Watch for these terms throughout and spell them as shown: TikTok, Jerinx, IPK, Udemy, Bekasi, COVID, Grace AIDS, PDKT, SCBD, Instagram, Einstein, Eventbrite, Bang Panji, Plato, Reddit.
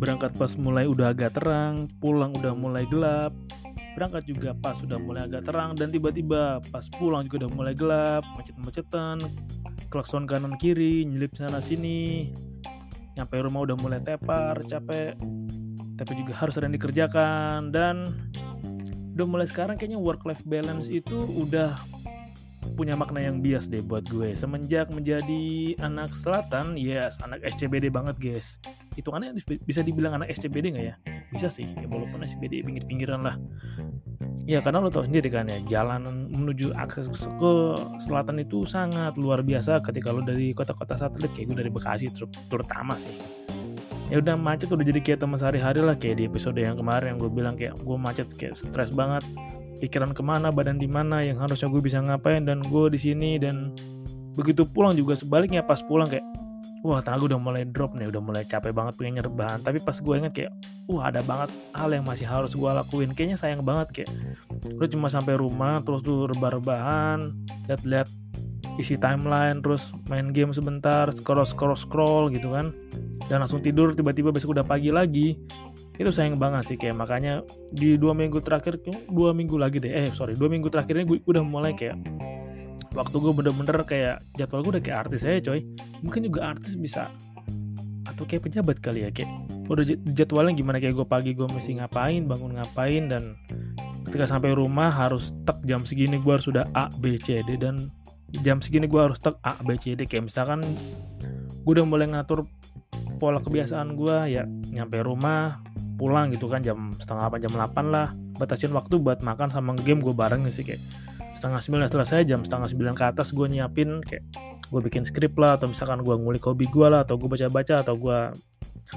Berangkat pas mulai udah agak terang, pulang udah mulai gelap. Berangkat juga pas udah mulai agak terang, dan tiba-tiba pas pulang juga udah mulai gelap. Macet-macetan, klakson kanan kiri, nyelip sana sini. Nyampe rumah udah mulai tepar, capek, tapi juga harus ada yang dikerjakan. Dan udah mulai sekarang kayaknya work life balance itu udah punya makna yang bias deh buat gue. Semenjak menjadi anak selatan, yes, anak SCBD banget guys. Hitungannya bisa dibilang anak SCBD gak ya? Bisa sih, ya walaupun SCBD pinggir-pinggiran lah. Ya karena lo tau sendiri kan ya, jalan menuju akses ke selatan itu sangat luar biasa ketika lo dari kota-kota satelit. Kayak gue dari Bekasi terutama sih. Ya udah macet udah jadi kayak teman sehari-hari lah, kayak di episode yang kemarin yang gue bilang kayak gue macet, kayak stres banget, pikiran kemana, badan di mana, yang harusnya gue bisa ngapain dan gue di sini. Dan begitu pulang juga sebaliknya, pas pulang kayak wah tenaga udah mulai drop nih, udah mulai capek banget pengen nyerbahan. Tapi pas gue ingat kayak ada banget hal yang masih harus gue lakuin, kayaknya sayang banget kayak lu cuma sampai rumah terus lu rebah-rebahan, lihat-lihat isi timeline, terus main game sebentar, scroll gitu kan, dan langsung tidur. Tiba-tiba besok udah pagi lagi. Itu sayang banget sih kayak. Makanya di 2 minggu terakhir ini gue udah mulai kayak waktu gue bener-bener kayak jadwal gue udah kayak artis aja coy. Mungkin juga artis bisa, atau kayak pejabat kali ya, kayak udah jadwalnya gimana, kayak gue pagi gue mesti ngapain, bangun ngapain, dan ketika sampai rumah harus tek jam segini gue harus udah A, B, C, D, dan jam segini gue harus tek A, B, C, D. Kayak misalkan gue udah mulai ngatur pola kebiasaan gue, ya nyampe rumah pulang gitu kan jam 7:30 jam 8 lah, batasin waktu buat makan sama game gue bareng sih, kayak 8:30 selesai, jam 8:30 ke atas gue nyiapin, kayak gue bikin skrip lah, atau misalkan gue ngulik hobi gue lah, atau gue baca-baca, atau gue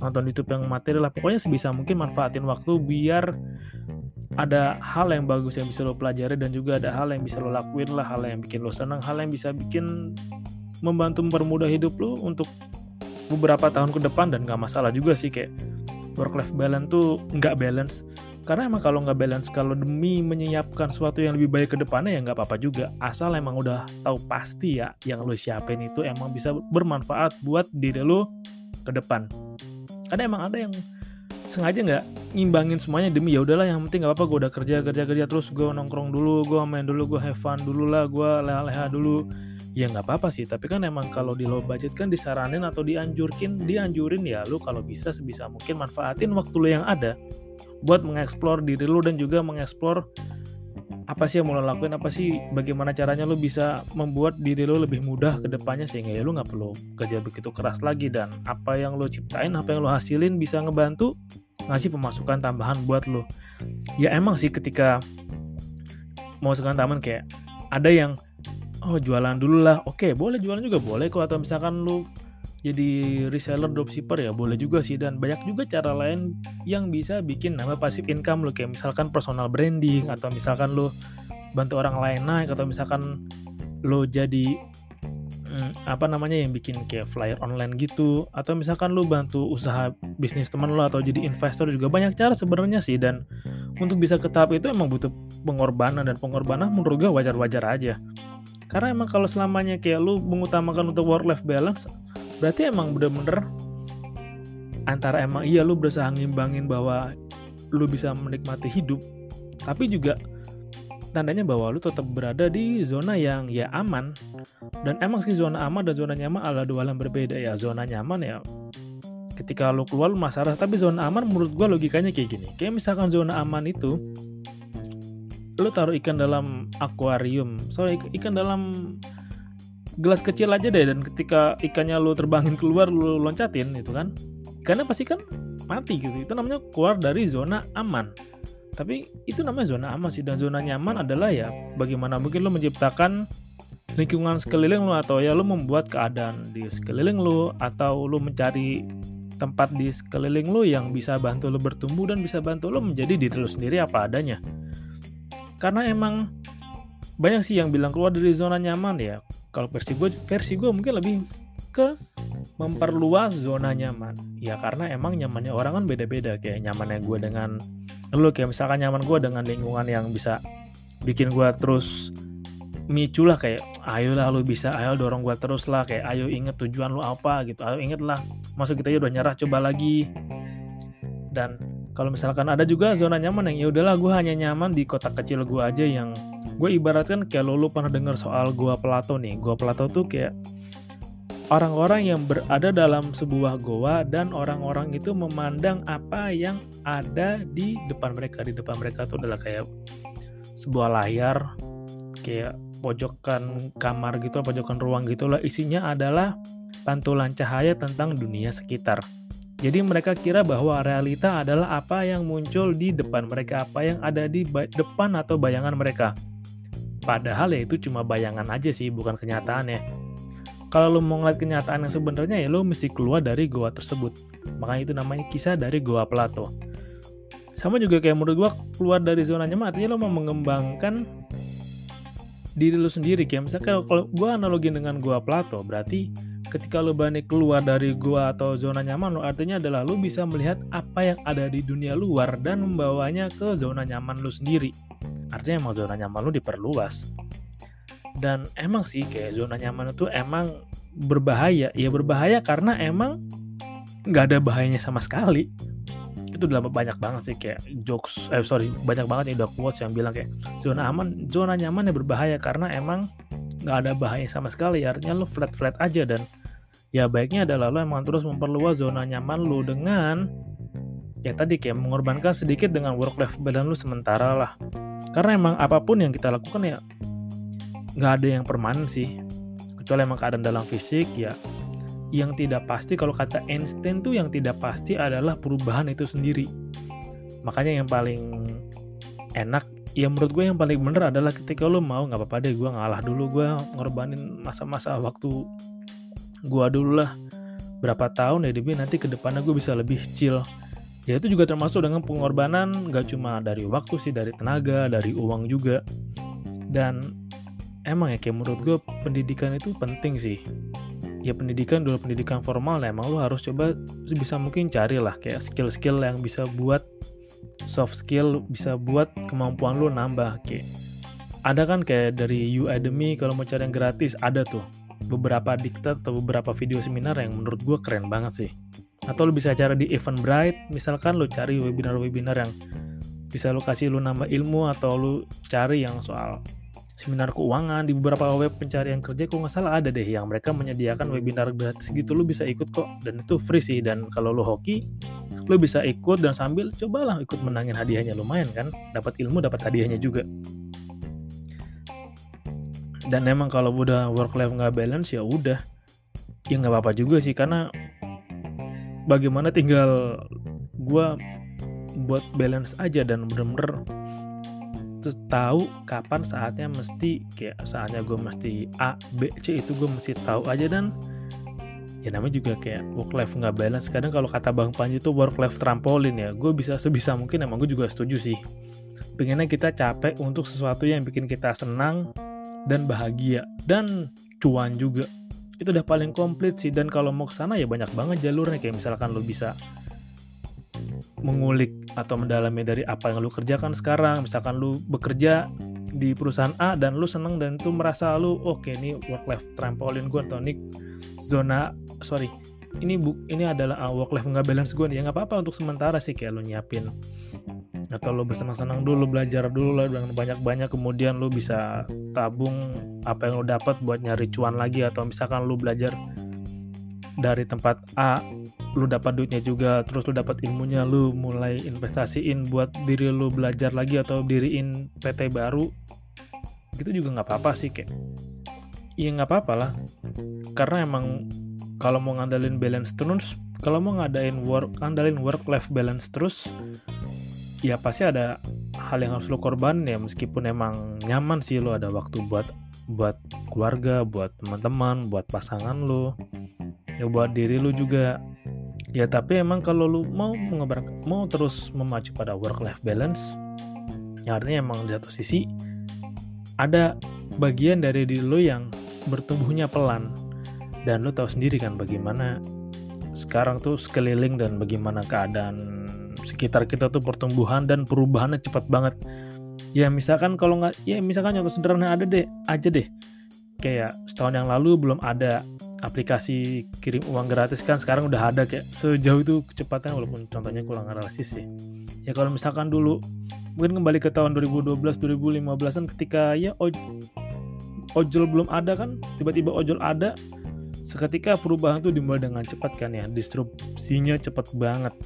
nonton YouTube yang materi lah. Pokoknya sebisa mungkin manfaatin waktu biar ada hal yang bagus yang bisa lo pelajari, dan juga ada hal yang bisa lo lakuin lah, hal yang bikin lo senang, hal yang bisa bikin membantu mempermudah hidup lo untuk beberapa tahun ke depan. Dan gak masalah juga sih kayak work-life balance tuh gak balance, karena emang kalau gak balance, kalau demi menyiapkan sesuatu yang lebih baik ke depannya ya gak apa-apa juga, asal emang udah tahu pasti ya yang lo siapin itu emang bisa bermanfaat buat diri lo ke depan. Karena emang ada yang sengaja gak ngimbangin semuanya demi ya udahlah yang penting gak apa-apa, gue udah kerja terus gue nongkrong dulu, gue main dulu, gue have fun dulu lah, gue leha-leha dulu. Ya nggak apa-apa sih, tapi kan emang kalau di low budget kan disaranin atau dianjurin ya lu kalau bisa sebisa mungkin manfaatin waktu lu yang ada buat mengeksplor diri lu, dan juga mengeksplor apa sih yang mau lu lakuin, apa sih bagaimana caranya lu bisa membuat diri lu lebih mudah ke depannya sehingga ya lu nggak perlu kerja begitu keras lagi, dan apa yang lu ciptain, apa yang lu hasilin bisa ngebantu ngasih pemasukan tambahan buat lu. Ya emang sih ketika mau sekarang taman kayak ada yang jualan dulu lah, oke boleh, jualan juga boleh kok, atau misalkan lu jadi reseller, dropshipper ya boleh juga sih. Dan banyak juga cara lain yang bisa bikin nama passive income lu, kayak misalkan personal branding, atau misalkan lu bantu orang lain naik, atau misalkan lu jadi yang bikin kayak flyer online gitu, atau misalkan lu bantu usaha bisnis teman lu, atau jadi investor. Juga banyak cara sebenarnya sih, dan untuk bisa ke tahap itu emang butuh pengorbanan, dan pengorbanan menurut gue wajar-wajar aja. Karena emang kalau selamanya kayak lu mengutamakan untuk work-life balance, berarti emang bener-bener antara emang iya lu berusaha ngimbangin bahwa lu bisa menikmati hidup, tapi juga tandanya bahwa lu tetap berada di zona yang ya aman. Dan emang sih zona aman dan zona nyaman ala dua alam berbeda ya. Zona nyaman ya ketika lu keluar lu masalah, tapi zona aman menurut gue logikanya kayak gini. Kayak misalkan zona aman itu lu taruh ikan dalam akuarium, ikan dalam gelas kecil aja deh, dan ketika ikannya lu terbangin keluar lu loncatin gitu kan, ikannya pasti kan mati gitu. Itu namanya keluar dari zona aman. Tapi itu namanya zona aman sih. Dan zona nyaman adalah ya bagaimana mungkin lu menciptakan lingkungan sekeliling lu, atau ya lu membuat keadaan di sekeliling lu, atau lu mencari tempat di sekeliling lu yang bisa bantu lu bertumbuh dan bisa bantu lu menjadi diri lu sendiri apa adanya. Karena emang banyak sih yang bilang keluar dari zona nyaman ya. Kalau versi gue mungkin lebih ke memperluas zona nyaman. Ya karena emang nyamannya orang kan beda-beda. Kayak nyamannya gue dengan lu, kayak misalkan nyaman gue dengan lingkungan yang bisa bikin gue terus micu lah, kayak ayolah lu bisa, ayo dorong gue terus lah, kayak ayo inget tujuan lu apa gitu, ayo inget lah, masa kita ya udah nyerah coba lagi. Dan kalau misalkan ada juga zona nyaman yang ya udahlah gue hanya nyaman di kotak kecil gue aja, yang gue ibaratkan kayak lu pernah dengar soal gua Plato nih. Gua Plato tuh kayak orang-orang yang berada dalam sebuah goa, dan orang-orang itu memandang apa yang ada di depan mereka. Di depan mereka tuh adalah kayak sebuah layar, kayak pojokan kamar gitu, pojokan ruang gitu lah. Isinya adalah pantulan cahaya tentang dunia sekitar. Jadi mereka kira bahwa realita adalah apa yang muncul di depan mereka, apa yang ada di depan atau bayangan mereka. Padahal ya itu cuma bayangan aja sih, bukan kenyataan ya. Kalau lo mau ngeliat kenyataan yang sebenarnya ya lo mesti keluar dari goa tersebut. Makanya itu namanya kisah dari goa Plato. Sama juga kayak menurut gue keluar dari zona nyaman artinya lo mau mengembangkan diri lo sendiri. Kayak misalnya kalau gue analogi dengan goa Plato, berarti ketika lo berani keluar dari goa atau zona nyaman lo, artinya adalah lo bisa melihat apa yang ada di dunia luar dan membawanya ke zona nyaman lo sendiri. Artinya emang zona nyaman lo diperluas. Dan emang sih kayak zona nyaman itu emang berbahaya. Ya berbahaya karena emang gak ada bahayanya sama sekali. Itu udah banyak banget sih kayak banyak banget yang udah quotes yang bilang kayak zona nyaman ya berbahaya karena emang gak ada bahayanya sama sekali. Artinya lo flat-flat aja, dan ya baiknya adalah lo emang terus memperluas zona nyaman lo dengan ya tadi kayak mengorbankan sedikit dengan work life badan lo sementara lah. Karena emang apapun yang kita lakukan ya nggak ada yang permanen sih, kecuali emang keadaan dalam fisik ya yang tidak pasti. Kalau kata Einstein tuh yang tidak pasti adalah perubahan itu sendiri. Makanya yang paling enak ya menurut gue yang paling bener adalah ketika lo mau nggak apa-apa deh gue ngalah dulu, gue ngorbanin masa-masa waktu gue dulu lah berapa tahun ya demi nanti kedepannya gue bisa lebih chill. Ya itu juga termasuk dengan pengorbanan, nggak cuma dari waktu sih, dari tenaga, dari uang juga. Dan emang ya kayak menurut gue pendidikan itu penting sih. Ya pendidikan dulu, pendidikan formal lah emang lo harus coba bisa mungkin carilah kayak skill-skill yang bisa buat soft skill, bisa buat kemampuan lo nambah. Kayak ada kan kayak dari Udemy kalau mau cari yang gratis ada tuh beberapa diktat atau beberapa video seminar yang menurut gue keren banget sih. Atau lo bisa cari di Eventbrite, misalkan lo cari webinar-webinar yang bisa lo kasih lo nambah ilmu, atau lo cari yang soal seminar keuangan. Di beberapa web pencarian kerja kalau nggak salah ada deh yang mereka menyediakan webinar gratis gitu, lu bisa ikut kok, dan itu free sih. Dan kalau lu hoki lu bisa ikut dan sambil cobalah ikut menangin hadiahnya, lumayan kan, dapat ilmu dapat hadiahnya juga. Dan emang kalau udah work life nggak balance ya udah ya nggak apa-apa juga sih, karena bagaimana tinggal gua buat balance aja dan bener-bener tahu kapan saatnya mesti kayak saatnya gue mesti A, B, C itu gue mesti tahu aja. Dan ya namanya juga kayak work life nggak balance, kadang kalau kata Bang Panji itu work life trampolin ya. Gue bisa sebisa mungkin, emang gue juga setuju sih, pengennya kita capek untuk sesuatu yang bikin kita senang dan bahagia dan cuan juga. Itu udah paling komplit sih. Dan kalau mau kesana ya banyak banget jalurnya, kayak misalkan lo bisa mengulik atau mendalami dari apa yang lu kerjakan sekarang. Misalkan lu bekerja di perusahaan A dan lu seneng dan itu merasa lu oke, ini work life trampolin gue, atau ini adalah work life nggak balance gue nih. Ya nggak apa-apa untuk sementara sih, kayak lu nyiapin atau lo bersenang-senang dulu, belajar dulu lah dengan banyak-banyak, kemudian lo bisa tabung apa yang lo dapat buat nyari cuan lagi. Atau misalkan lo belajar dari tempat A, lu dapat duitnya juga, terus lu dapat ilmunya, lu mulai investasiin buat diri lu belajar lagi atau diriin PT baru, gitu juga nggak apa-apa sih kayak, ya nggak apa-apa lah, karena emang kalau mau ngandalin balance terus, kalau mau ngandalin work-life balance terus, ya pasti ada hal yang harus lu korban ya, meskipun emang nyaman sih lu ada waktu buat keluarga, buat teman-teman, buat pasangan lu, ya buat diri lu juga. Ya tapi emang kalau lu mau terus memacu pada work-life balance, ya artinya emang di satu sisi ada bagian dari diri lu yang bertumbuhnya pelan. Dan lu tahu sendiri kan bagaimana sekarang tuh sekeliling dan bagaimana keadaan sekitar kita tuh pertumbuhan dan perubahannya cepat banget. Ya misalkan kalau nggak, ya misalkan contoh sederhana aja deh. Kayak setahun yang lalu belum ada aplikasi kirim uang gratis kan, sekarang udah ada kayak sejauh itu kecepatan, walaupun contohnya kurang realistis sih. Ya kalau misalkan dulu mungkin kembali ke tahun 2012-2015an ketika ya ojol belum ada kan, tiba-tiba ojol ada, seketika perubahan tuh dimulai dengan cepat kan ya, disrupsinya cepat banget.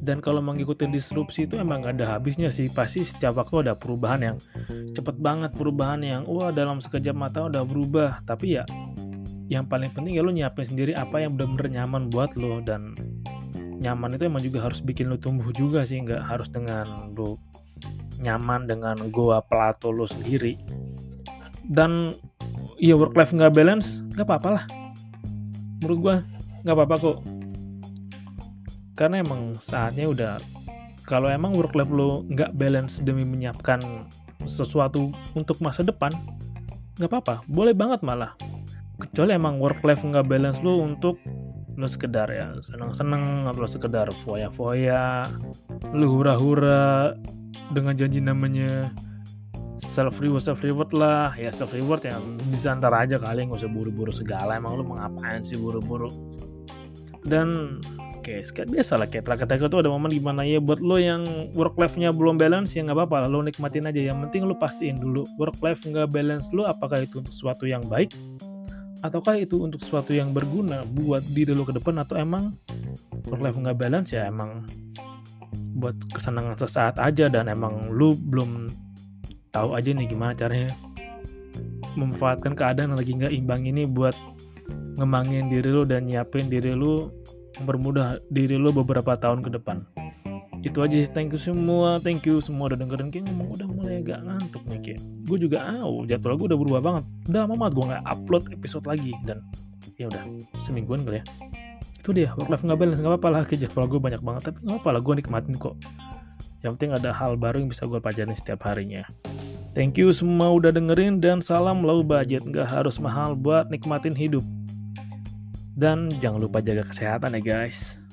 Dan kalau mengikuti disrupsi itu emang gak ada habisnya sih, pasti setiap waktu ada perubahan yang cepat banget, perubahan yang wah dalam sekejap mata udah berubah. Tapi ya yang paling penting ya lo nyiapin sendiri apa yang benar-benar nyaman buat lo, dan nyaman itu emang juga harus bikin lo tumbuh juga sih, nggak harus dengan lo nyaman dengan goa Plato lo sendiri. Dan ya work life nggak balance nggak apa-apa lah, menurut gue nggak apa-apa kok, karena emang saatnya udah, kalau emang work life lo nggak balance demi menyiapkan sesuatu untuk masa depan nggak apa-apa, boleh banget malah. Kecuali emang work life nggak balance lu untuk lu sekedar ya seneng-seneng, lu sekedar foya-foya, lu hura-hura dengan janji namanya self reward lah ya, self reward ya bisa ntar aja kali, nggak usah buru-buru segala, emang lu ngapain sih buru-buru. Dan kayak biasa lah, kayak terakhir-terakhir tuh ada momen gimana ya buat lu yang work life-nya belum balance, ya nggak apa-apa lah, lu nikmatin aja. Yang penting lu pastiin dulu work life nggak balance lu apakah itu untuk sesuatu yang baik, ataukah itu untuk sesuatu yang berguna buat diri lo ke depan, atau emang work life nggak balance ya emang buat kesenangan sesaat aja, dan emang lo belum tahu aja nih gimana caranya memanfaatkan keadaan lagi nggak imbang ini buat ngembangin diri lo dan nyiapin diri lo, mempermudah diri lo beberapa tahun ke depan. Itu aja sih, thank you semua udah dengerin. Kayak ngomong udah mulai agak ngantuk nih kayak, gue juga jadwal gue udah berubah banget, udah lama banget gue gak upload episode lagi, dan ya udah semingguan kali ya. Itu dia work life gak balance, gak apa-apa lah, kayak jadwal gue banyak banget tapi gak apa-apa lah, gue nikmatin kok, yang penting ada hal baru yang bisa gue pelajari setiap harinya. Thank you semua udah dengerin, dan salam low budget, gak harus mahal buat nikmatin hidup, dan jangan lupa jaga kesehatan ya guys.